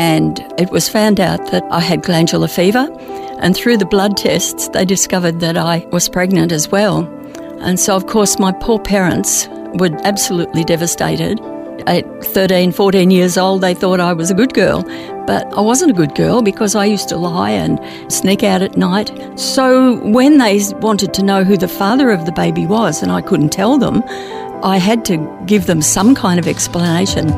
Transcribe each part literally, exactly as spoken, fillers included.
And it was found out that I had glandular fever, and through the blood tests they discovered that I was pregnant as well. And so of course my poor parents were absolutely devastated. At thirteen, fourteen years old they thought I was a good girl, but I wasn't a good girl because I used to lie and sneak out at night. So when they wanted to know who the father of the baby was and I couldn't tell them, I had to give them some kind of explanation.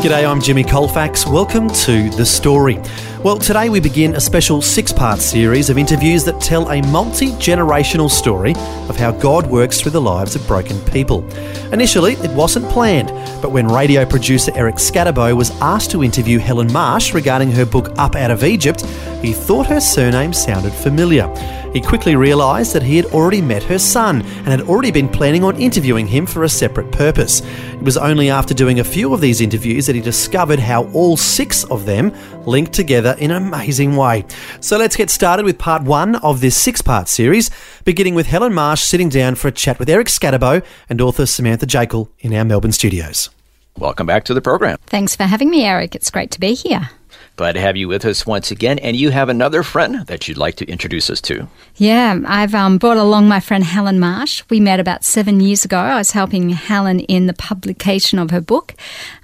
G'day, I'm Jimmy Colfax. Welcome to The Story. Well, today we begin a special six-part series of interviews that tell a multi-generational story of how God works through the lives of broken people. Initially, it wasn't planned, but when radio producer Eric Scatarbo was asked to interview Helen Marsh regarding her book Up Out of Egypt, he thought her surname sounded familiar. He quickly realised that he had already met her son and had already been planning on interviewing him for a separate purpose. It was only after doing a few of these interviews that he discovered how all six of them linked together in an amazing way. So let's get started with part one of this six-part series, beginning with Helen Marsh sitting down for a chat with Eric Scatarbo and author Samantha Jekyll in our Melbourne studios. Welcome back to the program. Thanks for having me, Eric. It's great to be here. Glad to have you with us once again, and you have another friend that you'd like to introduce us to. Yeah, I've um, brought along my friend Helen Marsh. We met about seven years ago. I was helping Helen in the publication of her book,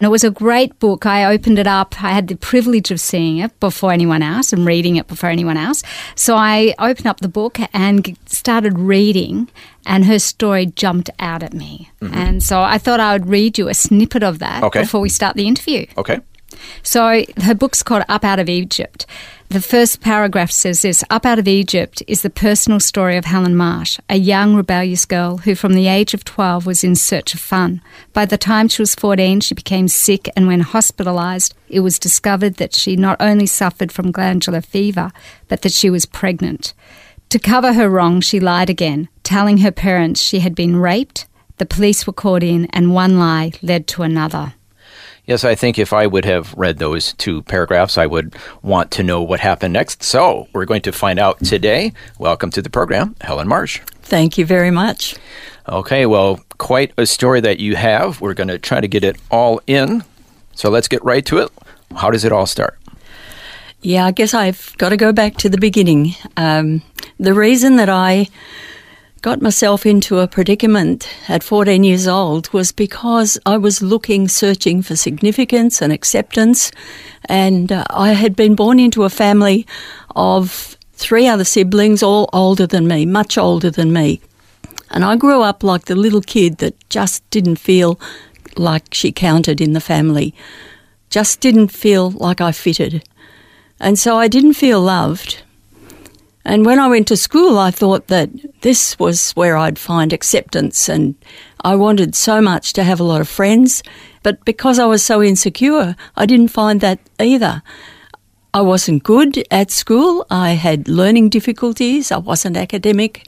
and it was a great book. I opened it up. I had the privilege of seeing it before anyone else and reading it before anyone else. So I opened up the book and started reading, and her story jumped out at me. Mm-hmm. And so I thought I would read you a snippet of that okay. before we start the interview. Okay. So her book's called Up Out of Egypt. The first paragraph says this: Up Out of Egypt is the personal story of Helen Marsh, a young rebellious girl who from the age of twelve was in search of fun. By the time she was fourteen, she became sick, and when hospitalised, it was discovered that she not only suffered from glandular fever, but that she was pregnant. To cover her wrong, she lied again, telling her parents she had been raped. The police were called in, and one lie led to another. Yes, I think if I would have read those two paragraphs, I would want to know what happened next. So we're going to find out today. Welcome to the program, Helen Marsh. Thank you very much. Okay, well, quite a story that you have. We're going to try to get it all in. So let's get right to it. How does it all start? Yeah, I guess I've got to go back to the beginning. Um, the reason that I got myself into a predicament at fourteen years old was because I was looking, searching for significance and acceptance, and uh, I had been born into a family of three other siblings, all older than me, much older than me. And I grew up like the little kid that just didn't feel like she counted in the family, just didn't feel like I fitted. And so I didn't feel loved. And when I went to school, I thought that this was where I'd find acceptance, and I wanted so much to have a lot of friends, but because I was so insecure, I didn't find that either. I wasn't good at school. I had learning difficulties. I wasn't academic.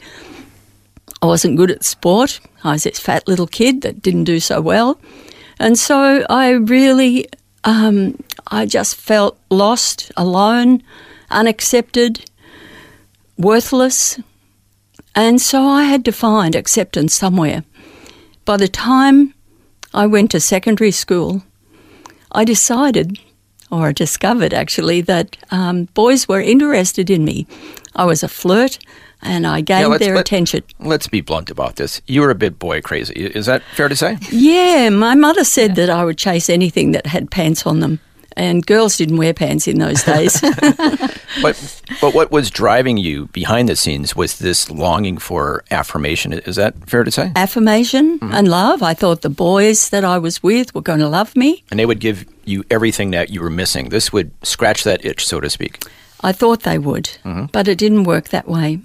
I wasn't good at sport. I was this fat little kid that didn't do so well. And so I really, um, I just felt lost, alone, unaccepted, worthless, and so I had to find acceptance somewhere. By the time I went to secondary school, I decided, or I discovered actually, that um, boys were interested in me. I was a flirt, and I gained yeah, their let, attention. Let's be blunt about this. You were a bit boy crazy. Is that fair to say? Yeah, my mother said yeah. that I would chase anything that had pants on them. And girls didn't wear pants in those days. but but what was driving you behind the scenes was this longing for affirmation. Is that fair to say? Affirmation mm-hmm. and love. I thought the boys that I was with were going to love me. And they would give you everything that you were missing. This would scratch that itch, so to speak. I thought they would, mm-hmm. but it didn't work that way.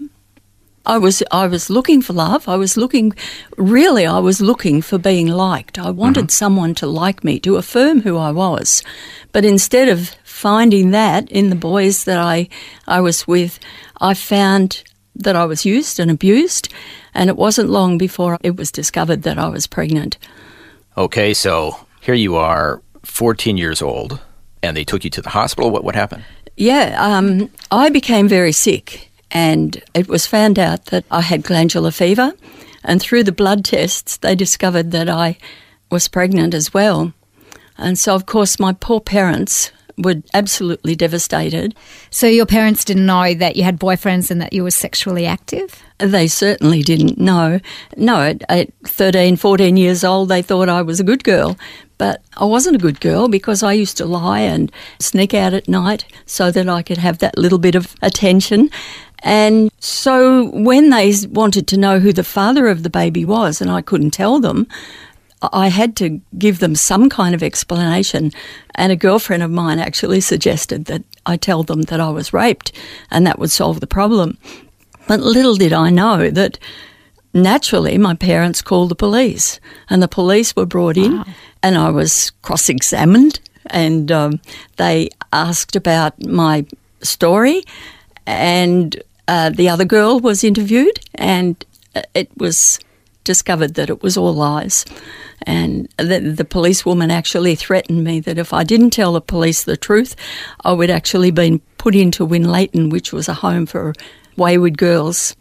I was I was looking for love. I was looking, really, I was looking for being liked. I wanted mm-hmm. someone to like me, to affirm who I was. But instead of finding that in the boys that I, I was with, I found that I was used and abused, and it wasn't long before it was discovered that I was pregnant. Okay, so here you are, fourteen years old, and they took you to the hospital. What what happened? Yeah, um, I became very sick, and it was found out that I had glandular fever, and through the blood tests, they discovered that I was pregnant as well. And so, of course, my poor parents were absolutely devastated. So your parents didn't know that you had boyfriends and that you were sexually active? They certainly didn't know. No, at, at thirteen, fourteen years old, they thought I was a good girl. But I wasn't a good girl because I used to lie and sneak out at night so that I could have that little bit of attention. And so when they wanted to know who the father of the baby was, and I couldn't tell them, I had to give them some kind of explanation, and a girlfriend of mine actually suggested that I tell them that I was raped and that would solve the problem. But little did I know that naturally my parents called the police, and the police were brought in. Wow. And I was cross-examined, and um, they asked about my story, and uh, the other girl was interviewed, and it was discovered that it was all lies. And the, the policewoman actually threatened me that if I didn't tell the police the truth, I would actually be put into Winlaton, which was a home for wayward girls.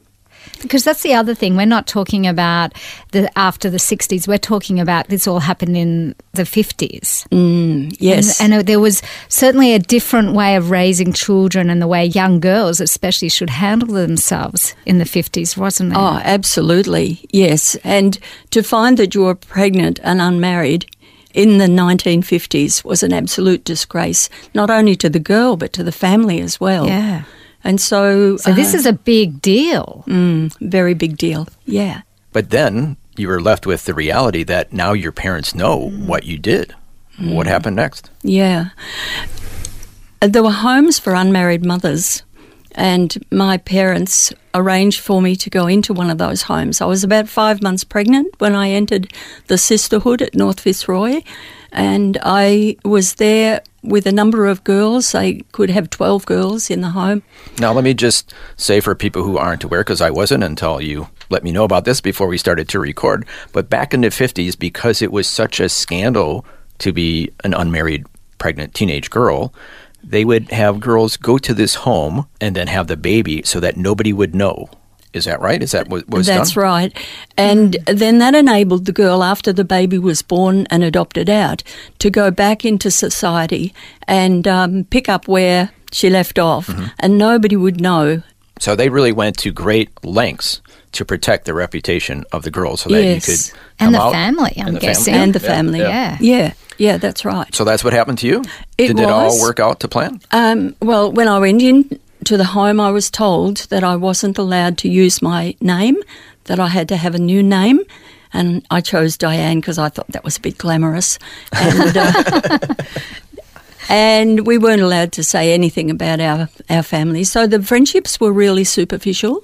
Because that's the other thing. We're not talking about the after the sixties. We're talking about this all happened in the fifties. Mm, yes. And, and there was certainly a different way of raising children and the way young girls especially should handle themselves in the fifties, wasn't there? Oh, absolutely, yes. And to find that you were pregnant and unmarried in the nineteen fifties was an absolute disgrace, not only to the girl but to the family as well. Yeah. And so... So this uh, is a big deal. Mm, very big deal, yeah. But then you were left with the reality that now your parents know mm. what you did. Mm. What happened next? Yeah. There were homes for unmarried mothers, and my parents arranged for me to go into one of those homes. I was about five months pregnant when I entered the sisterhood at North Fitzroy, and I was there with a number of girls. I could have twelve girls in the home. Now, let me just say for people who aren't aware, because I wasn't until you let me know about this before we started to record, but back in the fifties, because it was such a scandal to be an unmarried pregnant teenage girl, they would have girls go to this home and then have the baby so that nobody would know. Is that right? Is that what was done? That's right. And then that enabled the girl, after the baby was born and adopted out, to go back into society and um, pick up where she left off, mm-hmm. and nobody would know. So they really went to great lengths to protect the reputation of the girl so that yes. you could come out. And the family, I'm guessing. And the family, yeah. Yeah, yeah, that's right. So that's what happened to you? It Did was, it all work out to plan? Um, well, when I went in to the home, I was told that I wasn't allowed to use my name, that I had to have a new name, and I chose Diane because I thought that was a bit glamorous. And, uh, and we weren't allowed to say anything about our, our family. So the friendships were really superficial,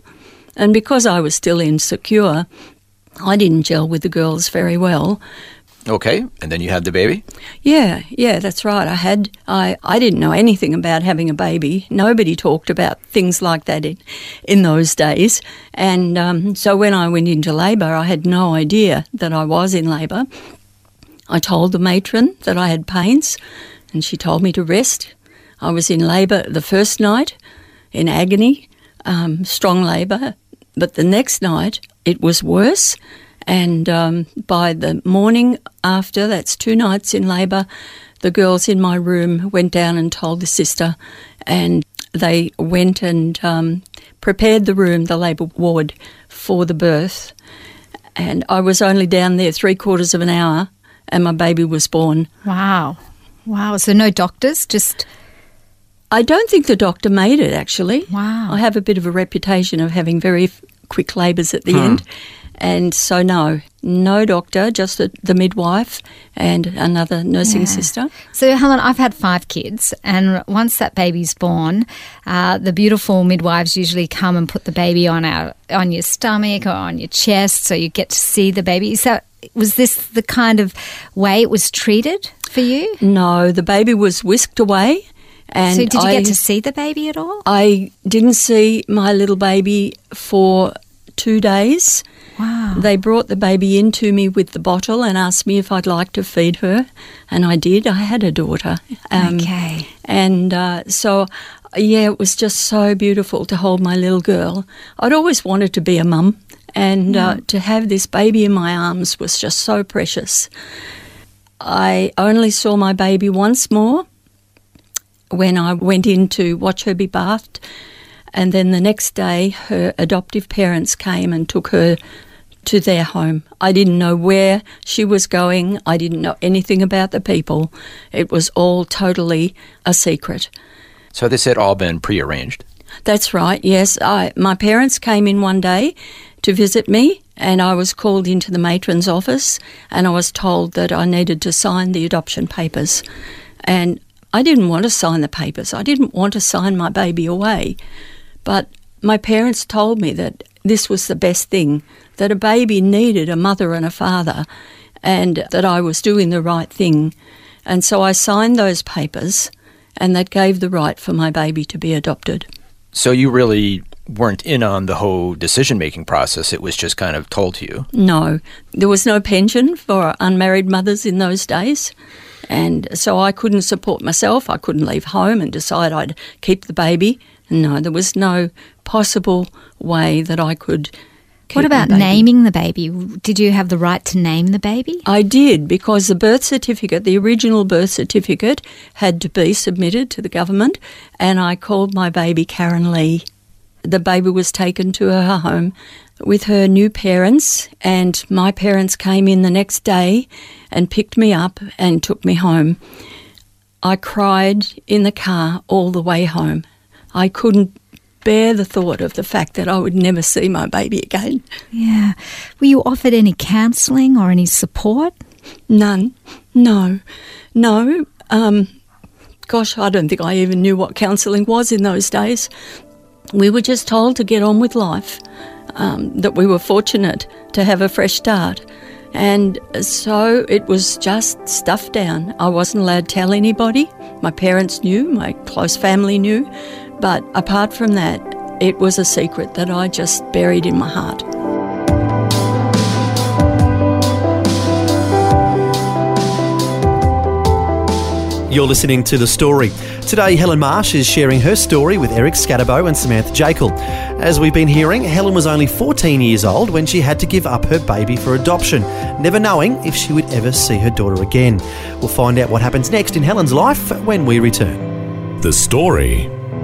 and because I was still insecure, I didn't gel with the girls very well. Okay, and then you had the baby? Yeah, yeah, that's right. I had, I, I didn't know anything about having a baby. Nobody talked about things like that in, in those days. And um, so when I went into labour, I had no idea that I was in labour. I told the matron that I had pains, and she told me to rest. I was in labour the first night, in agony, um, strong labour. But the next night, it was worse. And um, by the morning after, that's two nights in labour, the girls in my room went down and told the sister, and they went and um, prepared the room, the labour ward, for the birth. And I was only down there three quarters of an hour, and my baby was born. Wow. Wow. So no doctors, just... I don't think the doctor made it, actually. Wow. I have a bit of a reputation of having very f- quick labours at the hmm. end. And so no, no doctor, just the, the midwife and another nursing yeah. sister. So Helen, I've had five kids, and once that baby's born, uh, the beautiful midwives usually come and put the baby on our on your stomach or on your chest, so you get to see the baby. So was this the kind of way it was treated for you? No, the baby was whisked away, And so did you I, get to see the baby at all? I didn't see my little baby for two days. Wow. They brought the baby in to me with the bottle and asked me if I'd like to feed her, and I did. I had a daughter. Um, okay. And uh, so, yeah, it was just so beautiful to hold my little girl. I'd always wanted to be a mum, and yeah. uh, to have this baby in my arms was just so precious. I only saw my baby once more when I went in to watch her be bathed, and then the next day her adoptive parents came and took her to their home. I didn't know where she was going. I didn't know anything about the people. It was all totally a secret. So this had all been prearranged? That's right, yes. I, my parents came in one day to visit me, and I was called into the matron's office, and I was told that I needed to sign the adoption papers. And I didn't want to sign the papers. I didn't want to sign my baby away. But my parents told me that this was the best thing, that a baby needed a mother and a father, and that I was doing the right thing. And so I signed those papers, and that gave the right for my baby to be adopted. So you really weren't in on the whole decision-making process. It was just kind of told to you. No. There was no pension for unmarried mothers in those days. And so I couldn't support myself. I couldn't leave home and decide I'd keep the baby. No, there was no possible way that I could keep What about naming the baby? Did you have the right to name the baby? I did, because the birth certificate, the original birth certificate, had to be submitted to the government, and I called my baby Karen Lee. The baby was taken to her home with her new parents, and my parents came in the next day and picked me up and took me home. I cried in the car all the way home. I couldn't bear the thought of the fact that I would never see my baby again. Yeah. Were you offered any counselling or any support? None. No. No. Um, gosh, I don't think I even knew what counselling was in those days. We were just told to get on with life, um, that we were fortunate to have a fresh start. And so it was just stuffed down. I wasn't allowed to tell anybody. My parents knew, my close family knew. But apart from that, it was a secret that I just buried in my heart. You're listening to The Story. Today, Helen Marsh is sharing her story with Eric Scatarbo and Samantha Jekyll. As we've been hearing, Helen was only fourteen years old when she had to give up her baby for adoption, never knowing if she would ever see her daughter again. We'll find out what happens next in Helen's life when we return. The Story.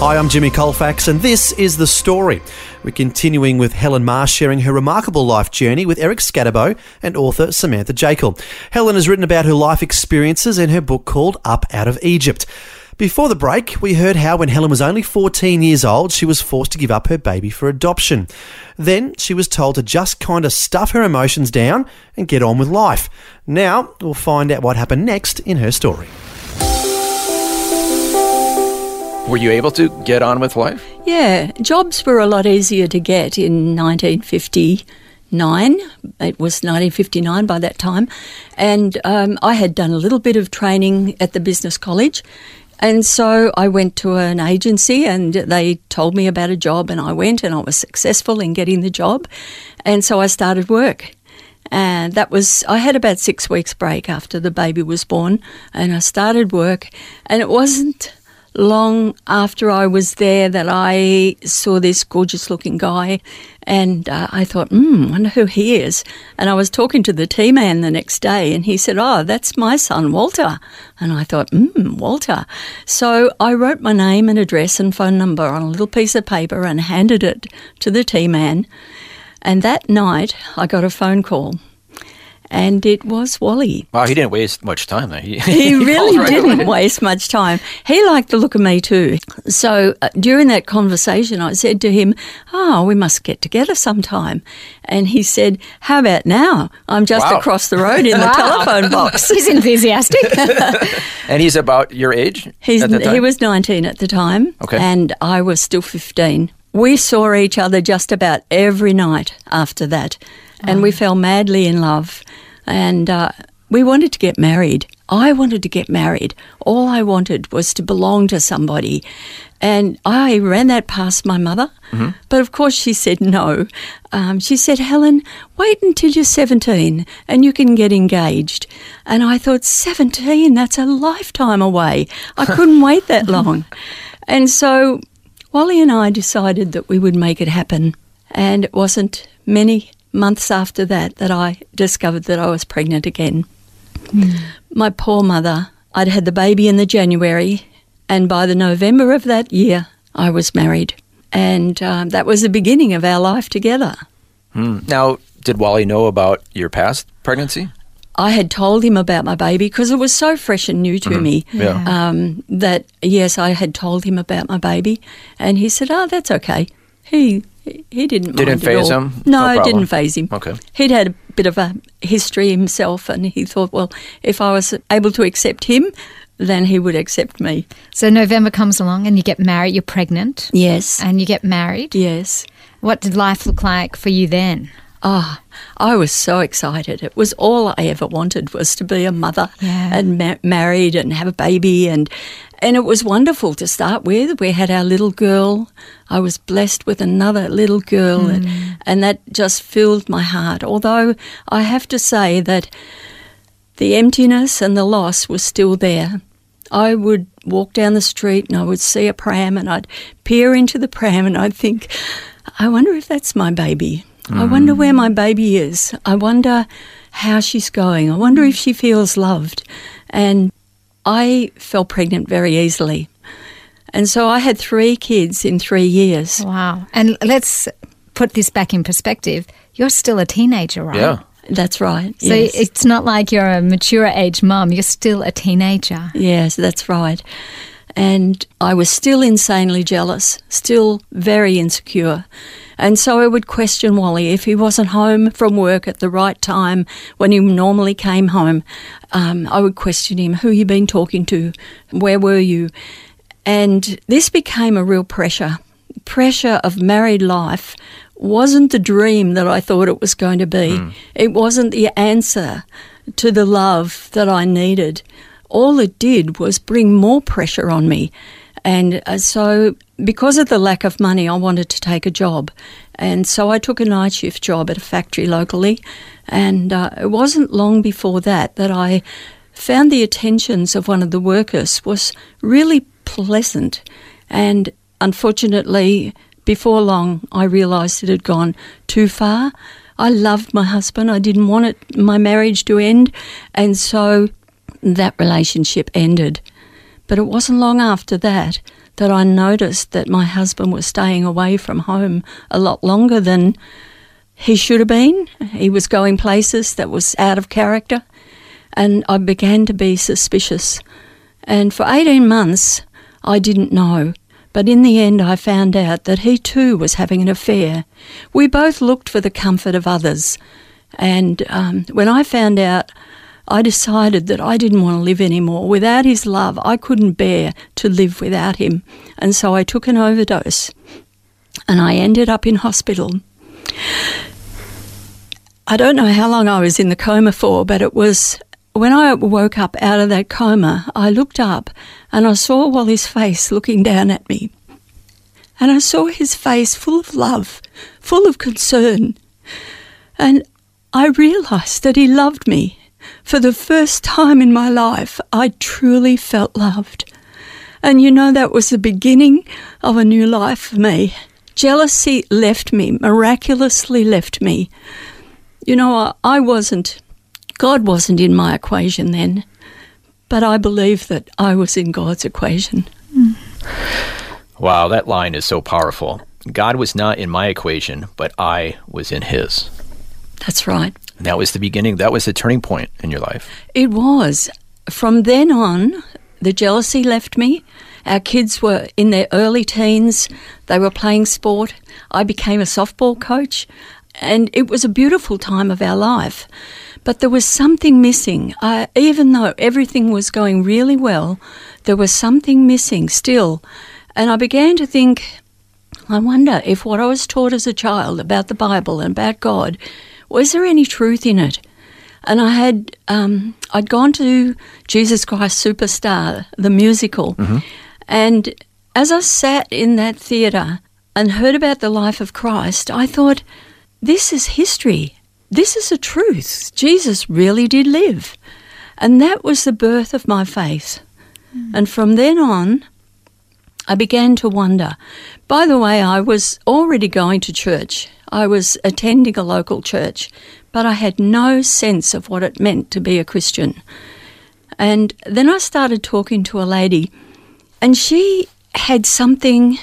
Hi, I'm Jimmy Colfax, and this is The Story. We're continuing with Helen Marsh sharing her remarkable life journey with Eric Scatarbo and author Samantha Jekyll. Helen has written about her life experiences in her book called Up Out of Egypt. Before the break, we heard how when Helen was only fourteen years old, she was forced to give up her baby for adoption. Then she was told to just kind of stuff her emotions down and get on with life. Now we'll find out what happened next in her story. Were you able to get on with life? Yeah, jobs were a lot easier to get in nineteen fifty-nine. It was nineteen fifty-nine by that time. And um, I had done a little bit of training at the business college. And so I went to an agency and they told me about a job, and I went and I was successful in getting the job. And so I started work. And that was, I had about six weeks break after the baby was born, and I started work. And it wasn't long after I was there that I saw this gorgeous looking guy, and uh, I thought, hmm, wonder who he is. And I was talking to the tea man the next day, and he said, oh, that's my son, Walter. And I thought, hmm, Walter. So I wrote my name and address and phone number on a little piece of paper and handed it to the tea man. And that night I got a phone call, and it was Wally. Wow, he didn't waste much time there. He, he really right didn't away. waste much time. He liked the look of me too. So uh, during that conversation, I said to him, oh, we must get together sometime. And he said, how about now? I'm just wow. across the road in the wow. telephone box. He's enthusiastic. And he's about your age he's, at the time? He was nineteen at the time, okay. and I was still fifteen. We saw each other just about every night after that, and oh. we fell madly in love, and uh, we wanted to get married. I wanted to get married. All I wanted was to belong to somebody, and I ran that past my mother, mm-hmm. but of course she said no. Um, she said, Helen, wait until you're seventeen and you can get engaged. And I thought, seventeen, that's a lifetime away. I couldn't wait that long. And so Wally and I decided that we would make it happen, and it wasn't many months after that that I discovered that I was pregnant again. Mm. My poor mother, I'd had the baby in the January, and by the November of that year, I was married, and um, that was the beginning of our life together. Mm. Now, did Wally know about your past pregnancy? I had told him about my baby because it was so fresh and new to mm-hmm. me yeah. um, that, yes, I had told him about my baby, and he said, oh, that's okay. He he didn't, didn't mind faze at all. Him? No, no it didn't faze him. Okay. He'd had a bit of a history himself, and he thought, well, if I was able to accept him, then he would accept me. So November comes along and you get married, you're pregnant. Yes. And you get married. Yes. What did life look like for you then? Oh, I was so excited. It was all I ever wanted was to be a mother yeah. and ma- married and have a baby. And and it was wonderful to start with. We had our little girl. I was blessed with another little girl. Mm. And, and that just filled my heart. Although I have to say that the emptiness and the loss was still there. I would walk down the street and I would see a pram and I'd peer into the pram and I'd think, I wonder if that's my baby. I wonder where my baby is. I wonder how she's going. I wonder if she feels loved. And I fell pregnant very easily. And so I had three kids in three years. Wow. And let's put this back in perspective. You're still a teenager, right? Yeah. That's right. So yes. It's not like you're a mature age mum. You're still a teenager. Yes, that's right. And I was still insanely jealous, still very insecure. And so I would question Wally if he wasn't home from work at the right time when he normally came home. Um, I would question him, who you been talking to? Where were you? And this became a real pressure. Pressure of married life wasn't the dream that I thought it was going to be. Mm. It wasn't the answer to the love that I needed. All it did was bring more pressure on me. And uh, so because of the lack of money, I wanted to take a job. And so I took a night shift job at a factory locally. And uh, it wasn't long before that that I found the attentions of one of the workers was really pleasant. And unfortunately, before long, I realised it had gone too far. I loved my husband. I didn't want it, my marriage to end. And so that relationship ended. But it wasn't long after that that I noticed that my husband was staying away from home a lot longer than he should have been. He was going places that was out of character, and I began to be suspicious. And for eighteen months, I didn't know. But in the end, I found out that he too was having an affair. We both looked for the comfort of others. And um, when I found out, I decided that I didn't want to live anymore. Without his love, I couldn't bear to live without him. And so I took an overdose and I ended up in hospital. I don't know how long I was in the coma for, but it was when I woke up out of that coma, I looked up and I saw Wally's face looking down at me. And I saw his face full of love, full of concern. And I realised that he loved me. For the first time in my life, I truly felt loved. And you know, that was the beginning of a new life for me. Jealousy left me, miraculously left me. You know, I, I wasn't, God wasn't in my equation then, but I believe that I was in God's equation. Mm. Wow, that line is so powerful. God was not in my equation, but I was in his. That's right. And that was the beginning. That was the turning point in your life. It was. From then on, the jealousy left me. Our kids were in their early teens. They were playing sport. I became a softball coach, and it was a beautiful time of our life. But there was something missing. Uh, even though everything was going really well, there was something missing still. And I began to think, I wonder if what I was taught as a child about the Bible and about God, was there any truth in it? And I had, um, I'd gone to Jesus Christ Superstar, the musical, mm-hmm. and as I sat in that theatre and heard about the life of Christ, I thought, this is history. This is the truth. Jesus really did live. And that was the birth of my faith. Mm. And from then on, I began to wonder. By the way, I was already going to church. I was attending a local church, but I had no sense of what it meant to be a Christian. And then I started talking to a lady, and she had something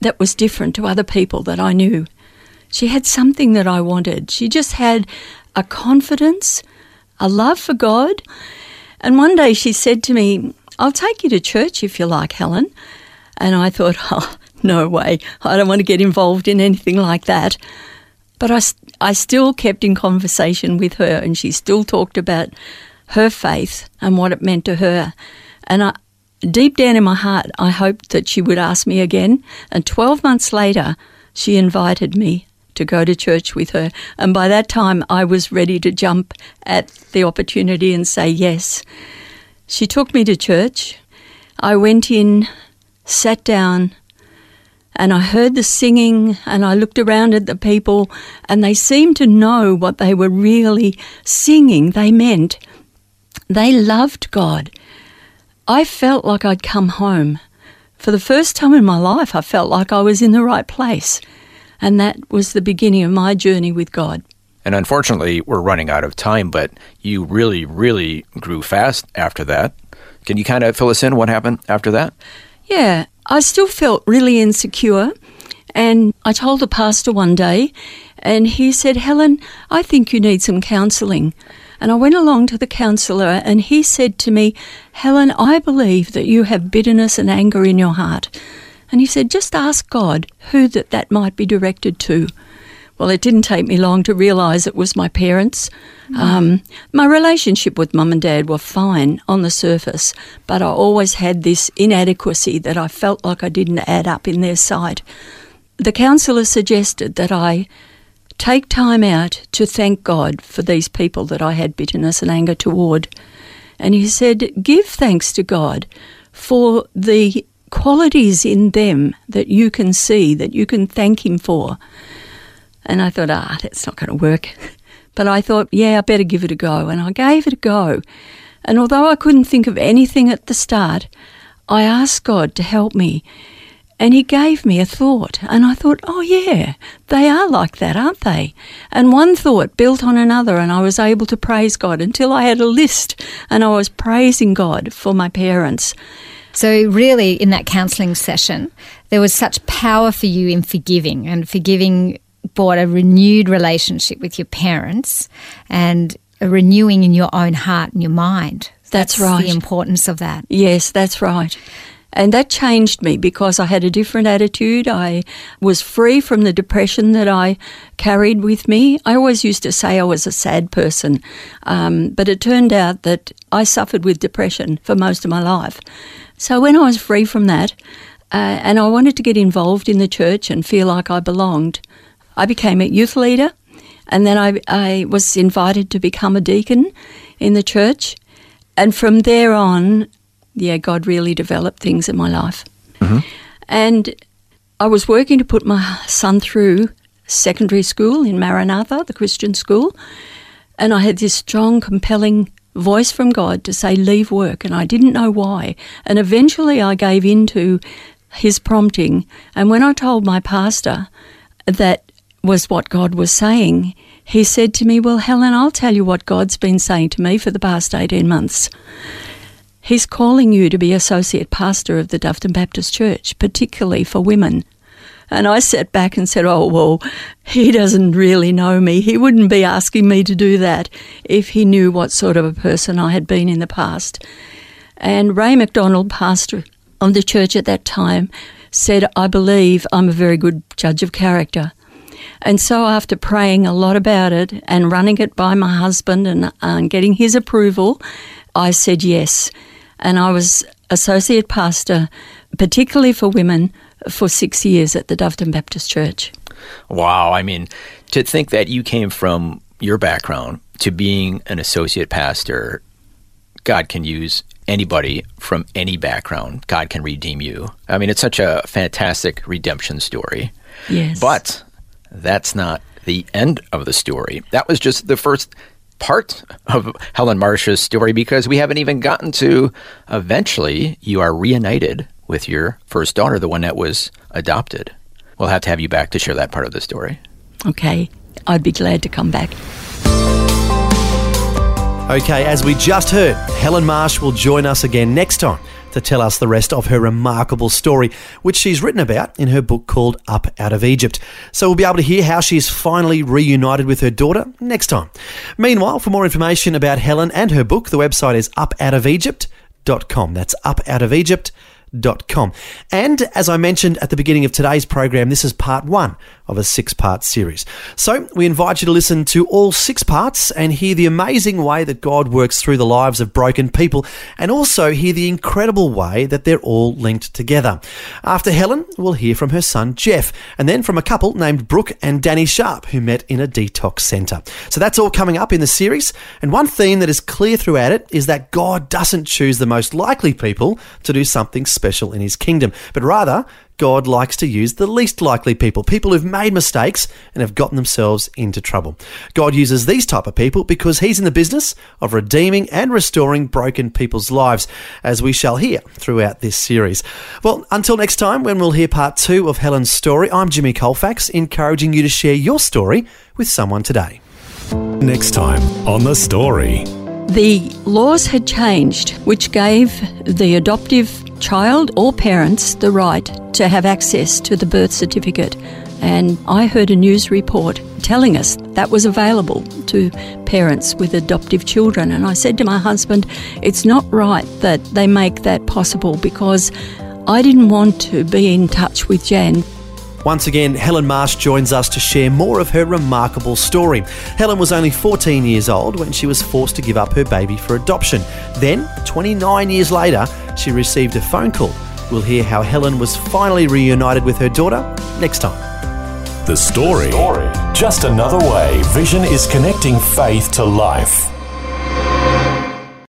that was different to other people that I knew. She had something that I wanted. She just had a confidence, a love for God. And one day she said to me, I'll take you to church if you like, Helen. And I thought, oh, no way. I don't want to get involved in anything like that. But I, I still kept in conversation with her, and she still talked about her faith and what it meant to her. And I, deep down in my heart, I hoped that she would ask me again. And twelve months later, she invited me to go to church with her. And by that time, I was ready to jump at the opportunity and say yes. She took me to church. I went in, sat down, and I heard the singing, and I looked around at the people, and they seemed to know what they were really singing. They meant they loved God. I felt like I'd come home. For the first time in my life, I felt like I was in the right place. And that was the beginning of my journey with God. And unfortunately, we're running out of time, but you really, really grew fast after that. Can you kind of fill us in what happened after that? Yeah, I still felt really insecure. And I told the pastor one day, and he said, Helen, I think you need some counseling. And I went along to the counsellor, and he said to me, Helen, I believe that you have bitterness and anger in your heart. And he said, just ask God who that, that might be directed to. Well, it didn't take me long to realise it was my parents. Mm. Um, my relationship with Mum and Dad were fine on the surface, but I always had this inadequacy that I felt like I didn't add up in their sight. The counsellor suggested that I take time out to thank God for these people that I had bitterness and anger toward. And he said, give thanks to God for the qualities in them that you can see, that you can thank him for. And I thought, ah, that's not going to work. But I thought, yeah, I better give it a go. And I gave it a go. And although I couldn't think of anything at the start, I asked God to help me. And he gave me a thought. And I thought, oh, yeah, they are like that, aren't they? And one thought built on another, and I was able to praise God until I had a list, and I was praising God for my parents. So really, in that counselling session, there was such power for you in forgiving, and forgiving brought a renewed relationship with your parents and a renewing in your own heart and your mind. That's, that's right. The importance of that. Yes, that's right. And that changed me because I had a different attitude. I was free from the depression that I carried with me. I always used to say I was a sad person, um, but it turned out that I suffered with depression for most of my life. So when I was free from that, uh, and I wanted to get involved in the church and feel like I belonged, I became a youth leader, and then I, I was invited to become a deacon in the church. And from there on, yeah, God really developed things in my life. Mm-hmm. And I was working to put my son through secondary school in Maranatha, the Christian school, and I had this strong, compelling voice from God to say, leave work, and I didn't know why. And eventually I gave in to his prompting, and when I told my pastor that was what God was saying, he said to me, well, Helen, I'll tell you what God's been saying to me for the past eighteen months. He's calling you to be associate pastor of the Dufton Baptist Church, particularly for women. And I sat back and said, oh, well, he doesn't really know me. He wouldn't be asking me to do that if he knew what sort of a person I had been in the past. And Ray McDonald, pastor of the church at that time, said, I believe I'm a very good judge of character. And so after praying a lot about it and running it by my husband and, and getting his approval, I said yes. And I was associate pastor, particularly for women, for six years at the Doveton Baptist Church. Wow. I mean, to think that you came from your background to being an associate pastor, God can use anybody from any background. God can redeem you. I mean, it's such a fantastic redemption story. Yes. But that's not the end of the story. That was just the first part of Helen Marsh's story, because we haven't even gotten to eventually you are reunited with your first daughter, the one that was adopted. We'll have to have you back to share that part of the story. Okay. I'd be glad to come back. Okay, as we just heard, Helen Marsh will join us again next time to tell us the rest of her remarkable story, which she's written about in her book called Up Out of Egypt. So we'll be able to hear how she's finally reunited with her daughter next time. Meanwhile, for more information about Helen and her book, the website is up out of egypt dot com. That's up out of egypt dot com. And as I mentioned at the beginning of today's program, this is part one of a six-part series. So we invite you to listen to all six parts and hear the amazing way that God works through the lives of broken people, and also hear the incredible way that they're all linked together. After Helen, we'll hear from her son Jeff, and then from a couple named Brooke and Danny Sharp who met in a detox centre. So that's all coming up in the series, and one theme that is clear throughout it is that God doesn't choose the most likely people to do something special in his kingdom, but rather God likes to use the least likely people, people who've made mistakes and have gotten themselves into trouble. God uses these type of people because he's in the business of redeeming and restoring broken people's lives, as we shall hear throughout this series. Well, until next time, when we'll hear part two of Helen's story, I'm Jimmy Colfax, encouraging you to share your story with someone today. Next time on The Story. The laws had changed, which gave the adoptive child or parents the right to have access to the birth certificate. And I heard a news report telling us that was available to parents with adoptive children. And I said to my husband, it's not right that they make that possible, because I didn't want to be in touch with Jan. Once again, Helen Marsh joins us to share more of her remarkable story. Helen was only fourteen years old when she was forced to give up her baby for adoption. Then, twenty-nine years later, she received a phone call. We'll hear how Helen was finally reunited with her daughter next time. The Story. Just another way Vision is connecting faith to life.